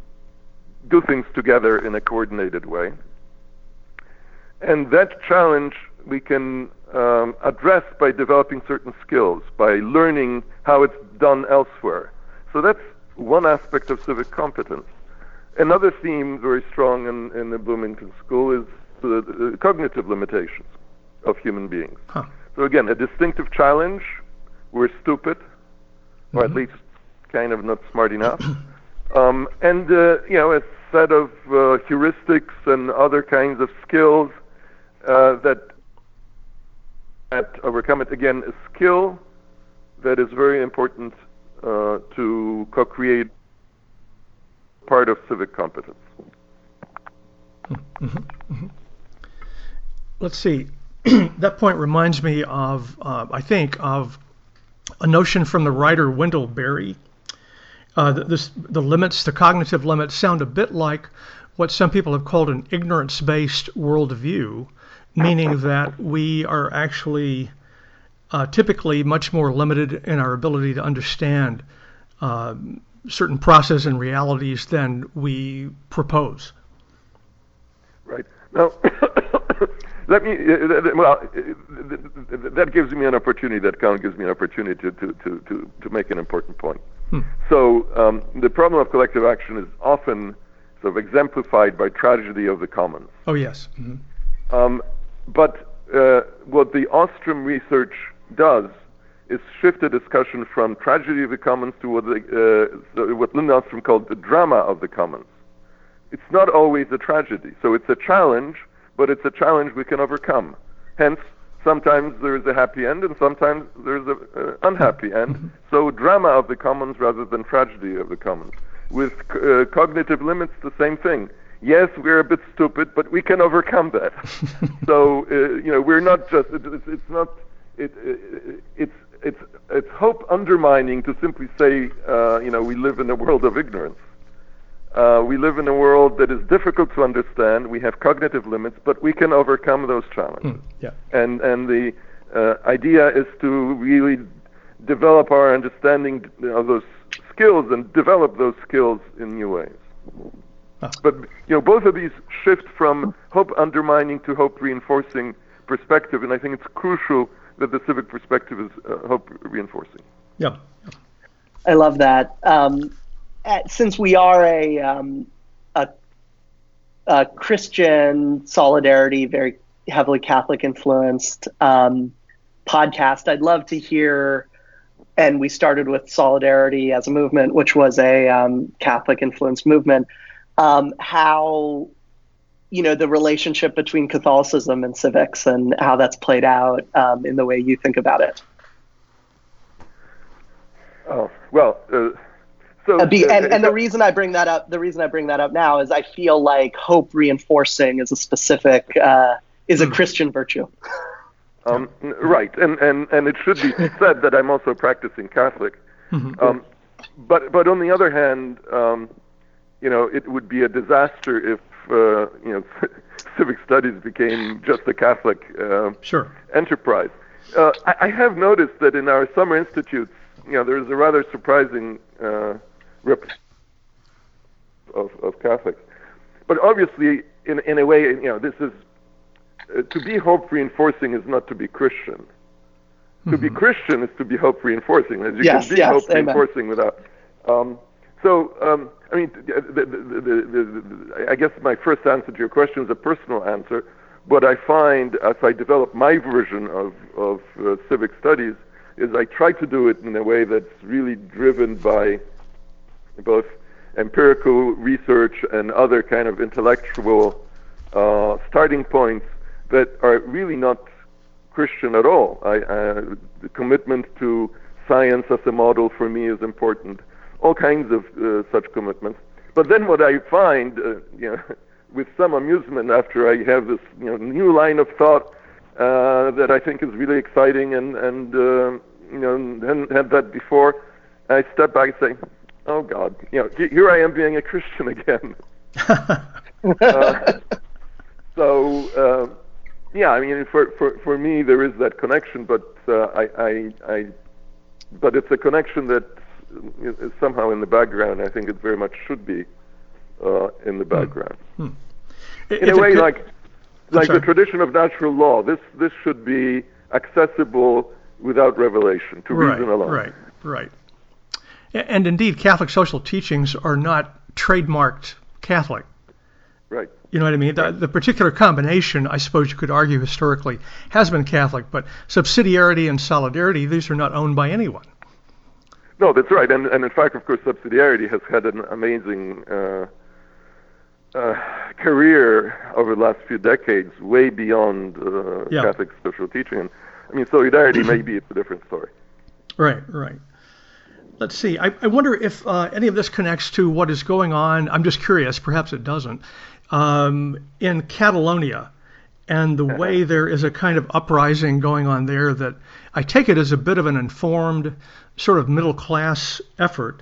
do things together in a coordinated way. And that challenge we can um, address by developing certain skills, by learning how it's done elsewhere. So that's one aspect of civic competence. Another theme very strong in, in the Bloomington School is the, the cognitive limitations of human beings. Huh. So again, a distinctive challenge. We're stupid, mm-hmm. or at least kind of not smart enough. um, and, uh, you know, a set of uh, heuristics and other kinds of skills uh, that, that overcome it. Again, a skill that is very important uh, to co-create part of civic competence. Mm-hmm, mm-hmm. Let's see. That point reminds me of, uh, I think, of a notion from the writer Wendell Berry. Uh, the, this, the limits, the cognitive limits, sound a bit like what some people have called an ignorance-based worldview, meaning that we are actually uh, typically much more limited in our ability to understand uh, certain processes and realities than we propose. Right. Now, let me, well, that gives me an opportunity, that kind of gives me an opportunity to, to, to, to make an important point. Hmm. So um, the problem of collective action is often sort of exemplified by tragedy of the commons. Oh, yes. Mm-hmm. Um, but uh, what the Ostrom research does is shift the discussion from tragedy of the commons to what, the, uh, what Lin Ostrom called the drama of the commons. It's not always a tragedy. So it's a challenge, but it's a challenge we can overcome. Hence, sometimes there is a happy end, and sometimes there is an uh, unhappy end. So drama of the commons rather than tragedy of the commons. With uh, cognitive limits, the same thing. Yes, we're a bit stupid, but we can overcome that. so, uh, you know, we're not just, it, it's, it's not, it, it, it's, it's it's hope undermining to simply say, uh, you know, we live in a world of ignorance. Uh, we live in a world that is difficult to understand. We have cognitive limits, but we can overcome those challenges. Mm, yeah. And and the uh, idea is to really develop our understanding of those skills and develop those skills in new ways. Ah. But you know, both of these shift from hope undermining to hope reinforcing perspective, and I think it's crucial that the civic perspective is uh, hope reinforcing. Yeah. I love that. Um, At, since we are a, um, a a Christian solidarity, very heavily Catholic influenced um, podcast, I'd love to hear, and we started with Solidarity as a movement, which was a um, Catholic influenced movement, um, how, you know, the relationship between Catholicism and civics and how that's played out um, in the way you think about it. Oh, well... Uh... So, uh, be, and, and the reason I bring that up, the reason I bring that up now is I feel like hope reinforcing is a specific, uh, is a Christian virtue. Um, right, and, and and it should be said that I'm also practicing Catholic. Mm-hmm. Um, but but on the other hand, um, you know, it would be a disaster if uh, you know civic studies became just a Catholic uh, sure. enterprise. Uh, I, I have noticed that in our summer institutes, you know, there is a rather surprising. Uh, Rep- of, of Catholics, but obviously, in in a way, you know, this is uh, to be hope reinforcing is not to be Christian. Mm-hmm. To be Christian is to be hope reinforcing. As you yes, can be yes, hope amen. reinforcing without. Um, so, um, I mean, the, the, the, the, the, I guess my first answer to your question is a personal answer. What I find as I develop my version of of uh, civic studies is I try to do it in a way that's really driven by both empirical research and other kind of intellectual uh, starting points that are really not Christian at all. I, uh, the commitment to science as a model for me is important, all kinds of uh, such commitments. But then what I find, uh, you know, with some amusement after I have this you know, new line of thought uh, that I think is really exciting and, and uh, you know, hadn't had that before, I step back and say, oh God! You know, here I am being a Christian again. uh, so, uh, yeah, I mean, for, for, for me, there is that connection, but uh, I, I, I, but it's a connection that is somehow in the background. I think it very much should be uh, in the background. Hmm. Hmm. In a way, could... like, like the tradition of natural law. This, this should be accessible without revelation to right, reason alone. Right. Right. And indeed, Catholic social teachings are not trademarked Catholic. Right. You know what I mean? The, the particular combination, I suppose you could argue historically, has been Catholic, but subsidiarity and solidarity, these are not owned by anyone. No, that's right. And, and in fact, of course, subsidiarity has had an amazing uh, uh, career over the last few decades, way beyond uh, yeah. Catholic social teaching. I mean, solidarity maybe it's a different story. Right, right. Let's see. I, I wonder if uh, any of this connects to what is going on. I'm just curious. Perhaps it doesn't. Um, in Catalonia, and the way there is a kind of uprising going on there that I take it as a bit of an informed, sort of middle class effort.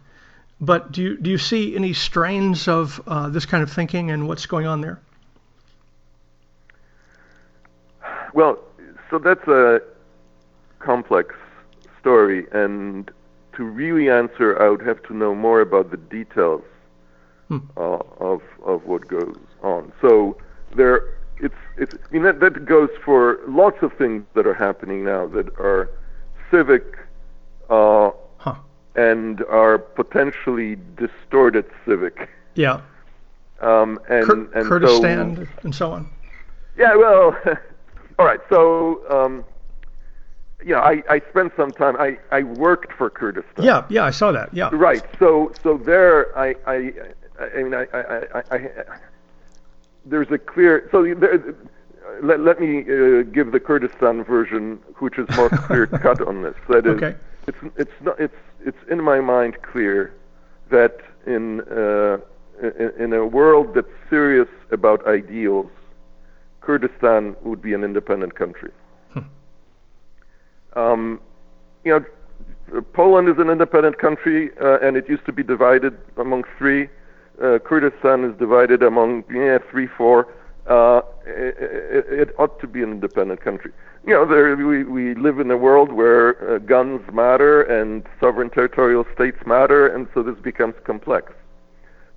But do you do you see any strains of uh, this kind of thinking and what's going on there? Well, so that's a complex story, and. To really answer, I would have to know more about the details hmm. uh, of of what goes on. So there, it's it's you know, that goes for lots of things that are happening now that are civic uh, huh. and are potentially distorted civic. Yeah. Um, and Kur- and Kurdistan so, and so on. Yeah, well, all right. So, um, you know, I, I spent some time, I, I worked for Kurdistan. Yeah, yeah, I saw that, yeah. Right, so so there, I, I, I mean, I, I, I, I there's a clear, so there, let, let me uh, give the Kurdistan version, which is more clear cut on this. That is, okay. it's it's not it's it's in my mind clear that in uh, in, in a world that's serious about ideals, Kurdistan would be an independent country. Hmm. Um, you know, Poland is an independent country, uh, and it used to be divided among three. Uh, Kurdistan is divided among yeah, three, four. Uh, it, it ought to be an independent country. You know, there, we, we live in a world where uh, guns matter and sovereign territorial states matter, and so this becomes complex.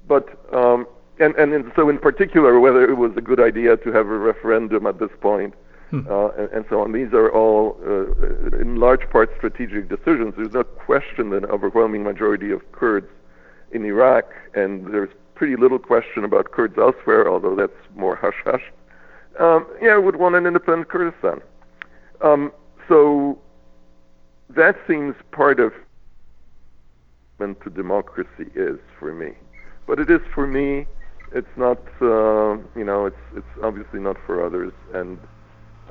But um, and, and and so in particular, whether it was a good idea to have a referendum at this point, hmm. uh, and, and so on. These are all, uh, in large part, strategic decisions. There's no question that an overwhelming majority of Kurds in Iraq, and there's pretty little question about Kurds elsewhere, although that's more hush-hush, um, yeah, would want an independent Kurdistan. Um, so that seems part of what democracy is for me. But it is for me, it's not, uh, you know, it's it's obviously not for others. And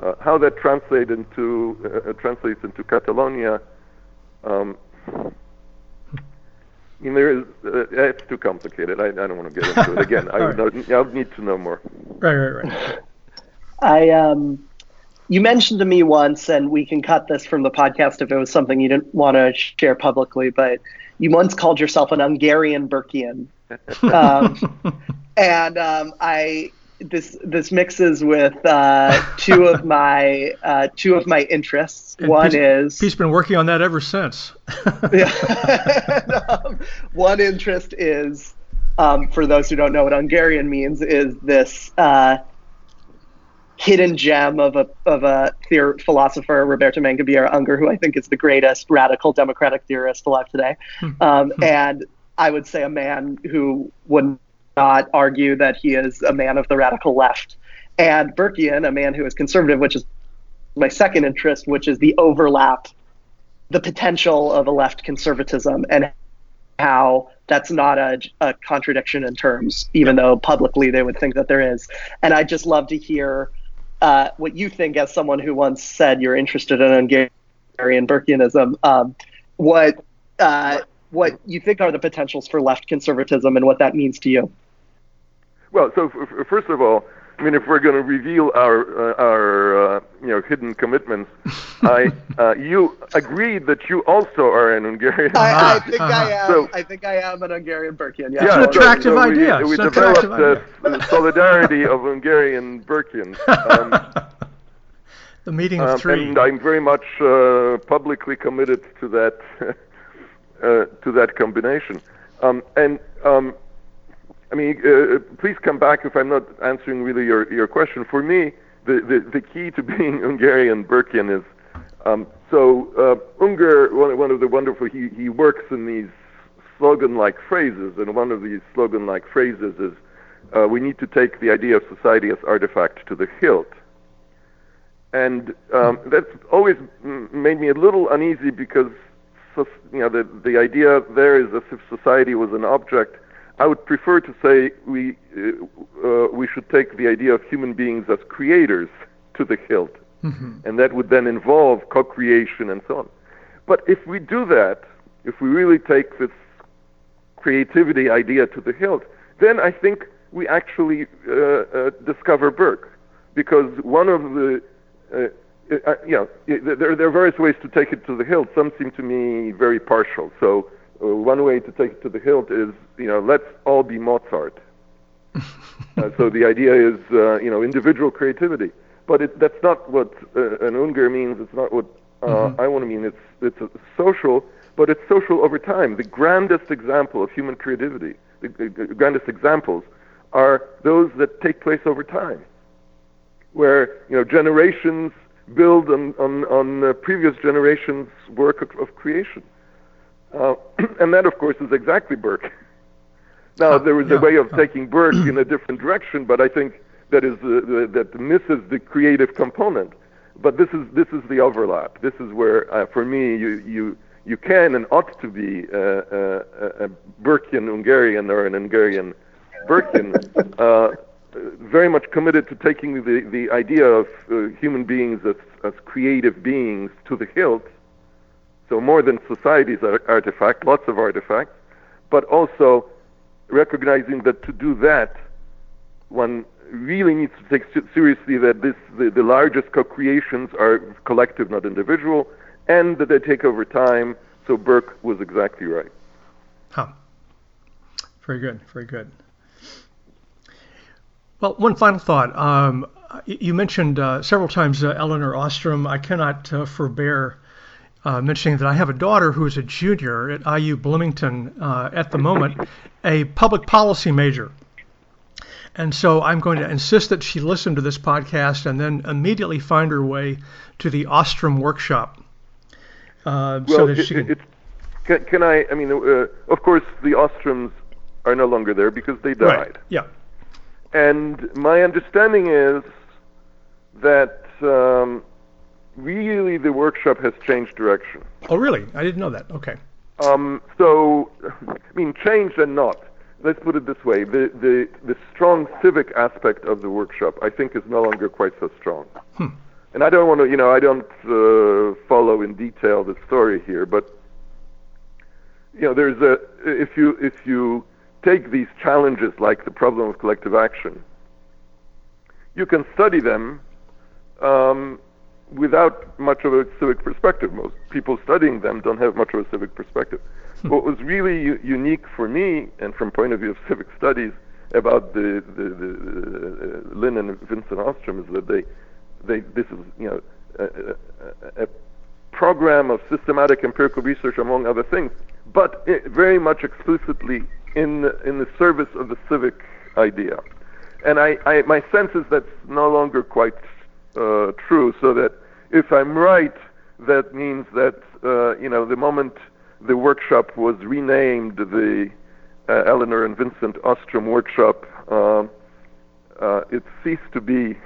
uh, how that translate into, uh, translates into Catalonia, um, I mean, there is, uh, it's too complicated. I, I don't want to get into it again. I would right. know, I would need to know more. Right, right, right. I, um, you mentioned to me once, and we can cut this from the podcast if it was something you didn't want to share publicly, but you once called yourself an Hungarian Burkean. Um, and um, I, this this mixes with uh, two of my uh, two of my interests. And one Pete's, is Pete's been working on that ever since. yeah. and, um, one interest is, um, for those who don't know what Hungarian means, is this uh, hidden gem of a of a theor- philosopher, Roberto Mangabeira Unger, who I think is the greatest radical democratic theorist alive today, um, and I would say a man who would not argue that he is a man of the radical left, and Burkean, a man who is conservative, which is my second interest, which is the overlap, the potential of a left conservatism, and how that's not a, a contradiction in terms, even though publicly they would think that there is. And I'd just love to hear uh, what you think, as someone who once said you're interested in Hungarian Burkeanism, um, what uh, what you think are the potentials for left conservatism and what that means to you. Well, so f- first of all, I mean, if we're going to reveal our uh, our uh, you know hidden commitments, I uh, you agreed that you also are an Hungarian. I, I think uh-huh. I am. So, I think I am an Hungarian Burkean. Yeah. It's an attractive so, so idea. We, we developed the, the solidarity of Hungarian Burkeans. Um, the meeting of um, three. And I'm very much uh, publicly committed to that uh, to that combination. Um, and. Um, I mean, uh, please come back if I'm not answering really your, your question. For me, the, the, the key to being Hungarian Burkean is, um, so uh, Unger, one, one of the wonderful, he, he works in these slogan-like phrases, and one of these slogan-like phrases is, uh, we need to take the idea of society as artifact to the hilt. And um, that's always made me a little uneasy because, you know, the, the idea there is as if society was an object. I would prefer to say we uh, we should take the idea of human beings as creators to the hilt, mm-hmm. and that would then involve co-creation and so on. But if we do that, if we really take this creativity idea to the hilt, then I think we actually uh, uh, discover Burke, because one of the uh, uh, you know there there are various ways to take it to the hilt. Some seem to me very partial. So. Uh, one way to take it to the hilt is, you know, let's all be Mozart. uh, so the idea is, uh, you know, individual creativity. But it, that's not what uh, an Unger means. It's not what uh, mm-hmm. I want to mean. It's it's a social, but it's social over time. The grandest example of human creativity, the, the, the grandest examples, are those that take place over time, where, you know, generations build on, on, on uh, previous generations' work of, of creation. Uh, and that, of course, is exactly Burke. Now, there was yeah, a way of yeah. taking Burke in a different direction, but I think that is the, the, that misses the creative component. But this is this is the overlap. This is where, uh, for me, you you you can and ought to be a, a, a Burkean Hungarian or an Hungarian Burkean, uh, very much committed to taking the, the idea of uh, human beings as, as creative beings to the hilt. So more than society's artifact, lots of artifacts, but also recognizing that to do that, one really needs to take seriously that this the, the largest co-creations are collective, not individual, and that they take over time. So Burke was exactly right. Huh. Very good, very good. Well, one final thought. Um, you mentioned uh, several times uh, Eleanor Ostrom. I cannot uh, forbear uh, mentioning that I have a daughter who is a junior at I U Bloomington uh, at the moment, a public policy major. And so I'm going to insist that she listen to this podcast and then immediately find her way to the Ostrom Workshop. Uh, well, so that it, she can... It, can, can I, I mean, uh, of course, the Ostroms are no longer there because they died. Right. Yeah. And my understanding is that um, really the workshop has changed direction. Oh, really? I didn't know that. Okay. Um, so, I mean, changed and not. Let's put it this way, the, the, the strong civic aspect of the workshop, I think, is no longer quite so strong. Hmm. And I don't want to, you know, I don't uh, follow in detail the story here, but, you know, there's a, if you, if you take these challenges like the problem of collective action, you can study them um, without much of a civic perspective. Most people studying them don't have much of a civic perspective. What was really u- unique for me, and from point of view of civic studies, about the, the, the uh, Lin and Vincent Ostrom is that they, they this is you know a, a, a program of systematic empirical research among other things, but it very much explicitly in the, in the service of the civic idea, and I, I my sense is that's no longer quite uh, true. So that if I'm right, that means that uh, you know the moment. The workshop was renamed the uh, Eleanor and Vincent Ostrom Workshop. Uh, uh, it ceased to be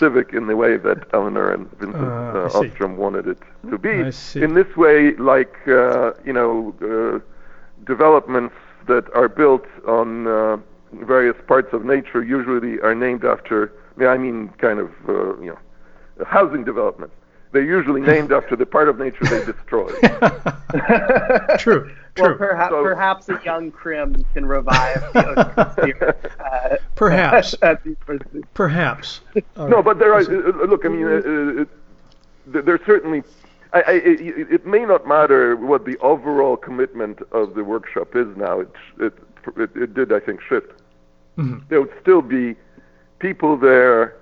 civic in the way that Eleanor and Vincent uh, uh, Ostrom wanted it to be. In this way, like uh, you know, uh, developments that are built on uh, various parts of nature usually are named after. I mean, kind of uh, you know, housing development. They're usually named after the part of nature they destroy. True, true. Well, perhaps, so, perhaps a young Krim can revive the spirit. Uh, perhaps. perhaps. Right. No, but there are, uh, look, I mean, uh, uh, there's certainly, I, I, it, it may not matter what the overall commitment of the workshop is now. It, it, it, it did, I think, shift. Mm-hmm. There would still be people there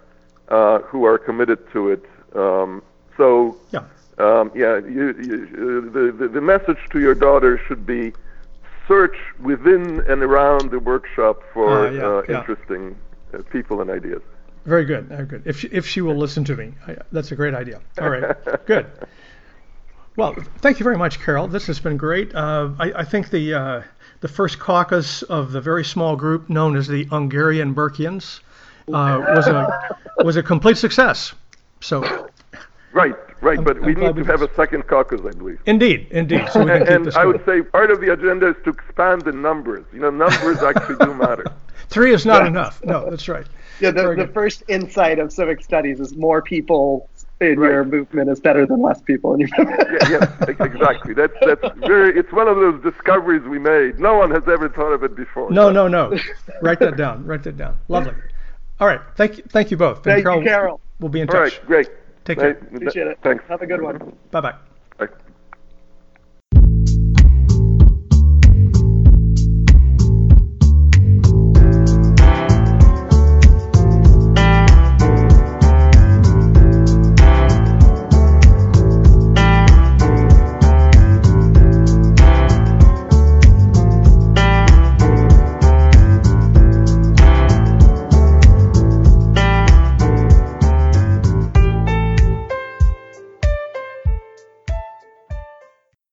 uh, who are committed to it. Um, So, yeah, um, yeah you, you, uh, the, the the message to your daughter should be search within and around the workshop for uh, yeah, uh, yeah. interesting uh, people and ideas. Very good, very good. If she, if she will listen to me, I, that's a great idea. All right, good. Well, thank you very much, Karol. This has been great. Uh, I, I think the uh, the first caucus of the very small group known as the Hungarian Burkeans uh, was a was a complete success. So. Right, right, I'm, but we I'm need to have a second caucus, I believe. Indeed, indeed. So we can and keep I would say part of the agenda is to expand the numbers. You know, numbers actually do matter. Three is not yeah. enough. No, that's right. Yeah, the, the first insight of civic studies is more people in right. your movement is better than less people in your movement. yeah, yeah, exactly. That's that's very. It's one of those discoveries we made. No one has ever thought of it before. No, no, no. Write that down. Write that down. Lovely. All right. Thank you. Thank you both. Thank and Karol, you, Karol. We'll be in touch. All right. Great. Take care. Appreciate it. Thanks. Have a good one. Bye-bye.